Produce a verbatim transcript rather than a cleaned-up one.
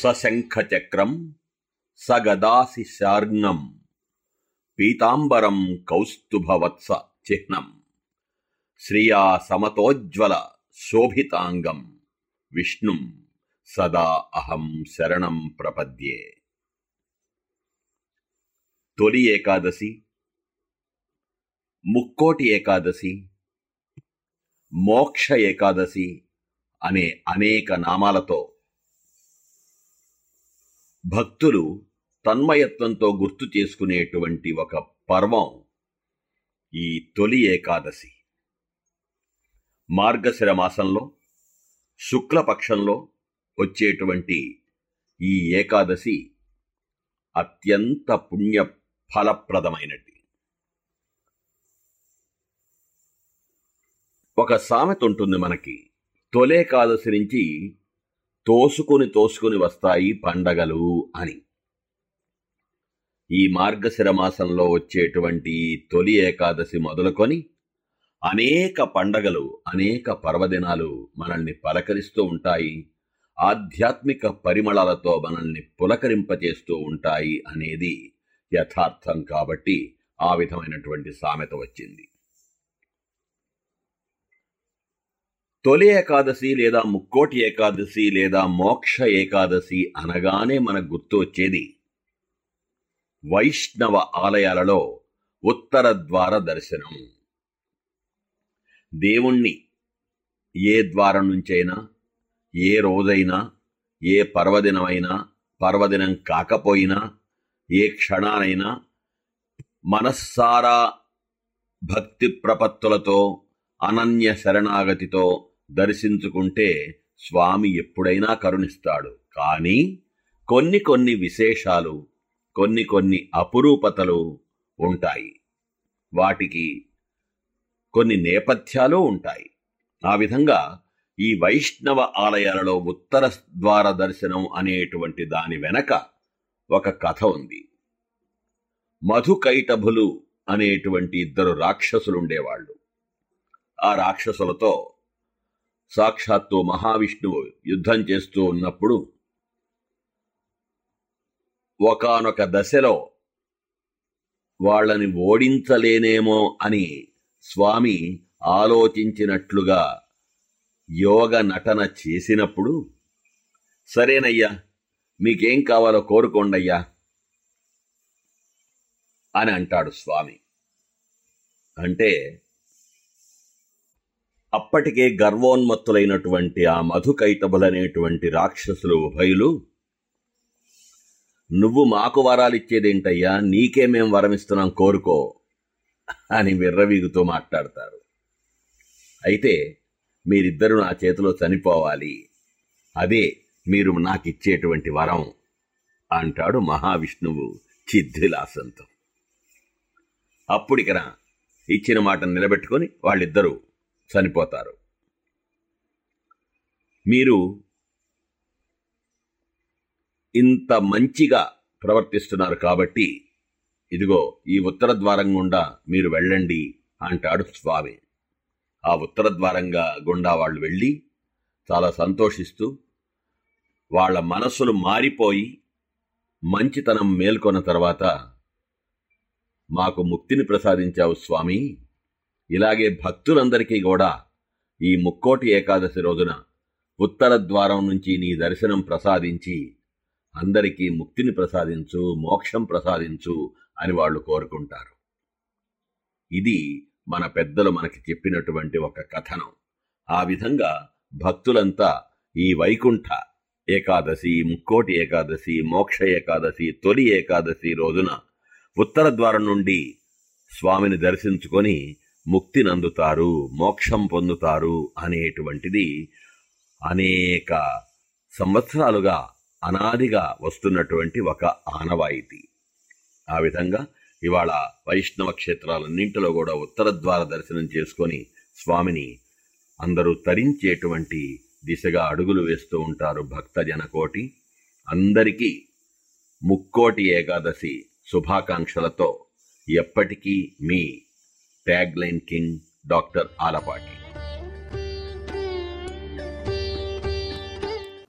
సశంఖచక్రం సగదాశిశార్ఘ్యం పీతాంబరం కౌస్తుభవత్స చిహ్నం శ్రియా సమతోజ్వల శోభితాంగం విష్ణుం సదా అహం శరణం ప్రపద్యే. తొలి ఏకాదశి, ముక్కోటి ఏకాదశి, మోక్ష ఏకాదశి అనే అనేక నామాలతో భక్తులు తన్మయత్వంతో గుర్తు చేసుకునేటువంటి ఒక పర్వం ఈ తొలి ఏకాదశి. మార్గశిర మాసంలో శుక్లపక్షంలో వచ్చేటువంటి ఈ ఏకాదశి అత్యంత పుణ్య ఫలప్రదమైనది. ఒక సామెత ఉంటుంది మనకి, తొలేకాదశి నుంచి తోసుకొని తోసుకొని వస్తాయి పండగలు అని. ఈ మార్గశిర మాసంలో వచ్చేటువంటి తొలి ఏకాదశి మొదలుకొని అనేక పండగలు, అనేక పర్వదినాలు మనల్ని పలకరిస్తూ ఉంటాయి, ఆధ్యాత్మిక పరిమళాలతో మనల్ని పులకరింపచేస్తూ ఉంటాయి అనేది యథార్థం. కాబట్టి ఆ విధమైనటువంటి సామెత వచ్చింది. తొలి ఏకాదశి లేదా ముక్కోటి ఏకాదశి లేదా మోక్ష ఏకాదశి అనగానే మనకు గుర్తు వచ్చేది వైష్ణవ ఆలయాలలో ఉత్తర ద్వార దర్శనం. దేవుణ్ణి ఏ ద్వారం నుంచైనా, ఏ రోజైనా, ఏ పర్వదినమైనా, పర్వదినం కాకపోయినా, ఏ క్షణానైనా మనస్సారా భక్తి ప్రపత్తులతో అనన్య శరణాగతితో దర్శించుకుంటే స్వామి ఎప్పుడైనా కరుణిస్తాడు. కానీ కొన్ని కొన్ని విశేషాలు, కొన్ని కొన్ని అపురూపతలు ఉంటాయి, వాటికి కొన్ని నేపథ్యాలు ఉంటాయి. ఆ విధంగా ఈ వైష్ణవ ఆలయాలలో ఉత్తర ద్వార దర్శనం అనేటువంటి దాని వెనక ఒక కథ ఉంది. మధుకైటభులు అనేటువంటి ఇద్దరు రాక్షసులుండేవాళ్ళు. ఆ రాక్షసులతో సాక్షాత్తు మహావిష్ణువు యుద్ధం చేస్తూ ఉన్నప్పుడు ఒకానొక దశలో వాళ్ళని ఓడించలేనేమో అని స్వామి ఆలోచించినట్లుగా యోగ నటన చేసినప్పుడు, సరేనయ్యా మీకేం కావాలో కోరుకోండయ్యా అని అంటాడు స్వామి. అంటే అప్పటికే గర్వోన్మత్తులైనటువంటి ఆ మధుకైటబులనేటువంటి రాక్షసులు ఉభయులు, నువ్వు మాకు వరాలిచ్చేదేంటయ్యా, నీకే మేం వరమిస్తున్నాం కోరుకో అని విర్రవీగుతూ మాట్లాడతారు. అయితే మీరిద్దరూ నా చేతిలో చనిపోవాలి, అదే మీరు నాకిచ్చేటువంటి వరం అంటాడు మహావిష్ణువు చిద్ధిలాసంతో. అప్పుడికన ఇచ్చిన మాటను నిలబెట్టుకొని వాళ్ళిద్దరూ చనిపోతారు. మీరు ఇంత మంచిగా ప్రవర్తిస్తున్నారు కాబట్టి ఇదిగో ఈ ఉత్తర ద్వారం గుండా మీరు వెళ్ళండి అంటాడు స్వామి. ఆ ఉత్తర ద్వారంగా గుండా వాళ్ళు వెళ్ళి చాలా సంతోషిస్తూ వాళ్ళ మనస్సులు మారిపోయి మంచితనం మేల్కొన్న తర్వాత, మాకు ముక్తిని ప్రసాదించావు స్వామి, ఇలాగే భక్తులందరికీ కూడా ఈ ముక్కోటి ఏకాదశి రోజున ఉత్తర ద్వారం నుంచి నీ దర్శనం ప్రసాదించి అందరికీ ముక్తిని ప్రసాదించు, మోక్షం ప్రసాదించు అని వాళ్ళు కోరుకుంటారు. ఇది మన పెద్దలు మనకి చెప్పినటువంటి ఒక కథనం. ఆ విధంగా భక్తులంతా ఈ వైకుంఠ ఏకాదశి, ముక్కోటి ఏకాదశి, మోక్ష ఏకాదశి, తొలి ఏకాదశి రోజున ఉత్తర ద్వారం నుండి స్వామిని దర్శించుకొని ముక్తిని అందుతారు, మోక్షం పొందుతారు అనేటువంటిది అనేక సంవత్సరాలుగా అనాదిగా వస్తున్నటువంటి ఒక ఆనవాయితీ. ఆ విధంగా ఇవాళ వైష్ణవ క్షేత్రాలన్నింటిలో కూడా ఉత్తర ద్వార దర్శనం చేసుకొని స్వామిని అందరూ తరించేటువంటి దిశగా అడుగులు వేస్తూ ఉంటారు భక్తజనకోటి. అందరికీ ముక్కోటి ఏకాదశి శుభాకాంక్షలతో ఎప్పటికీ మీ tag line king doctor Alapati.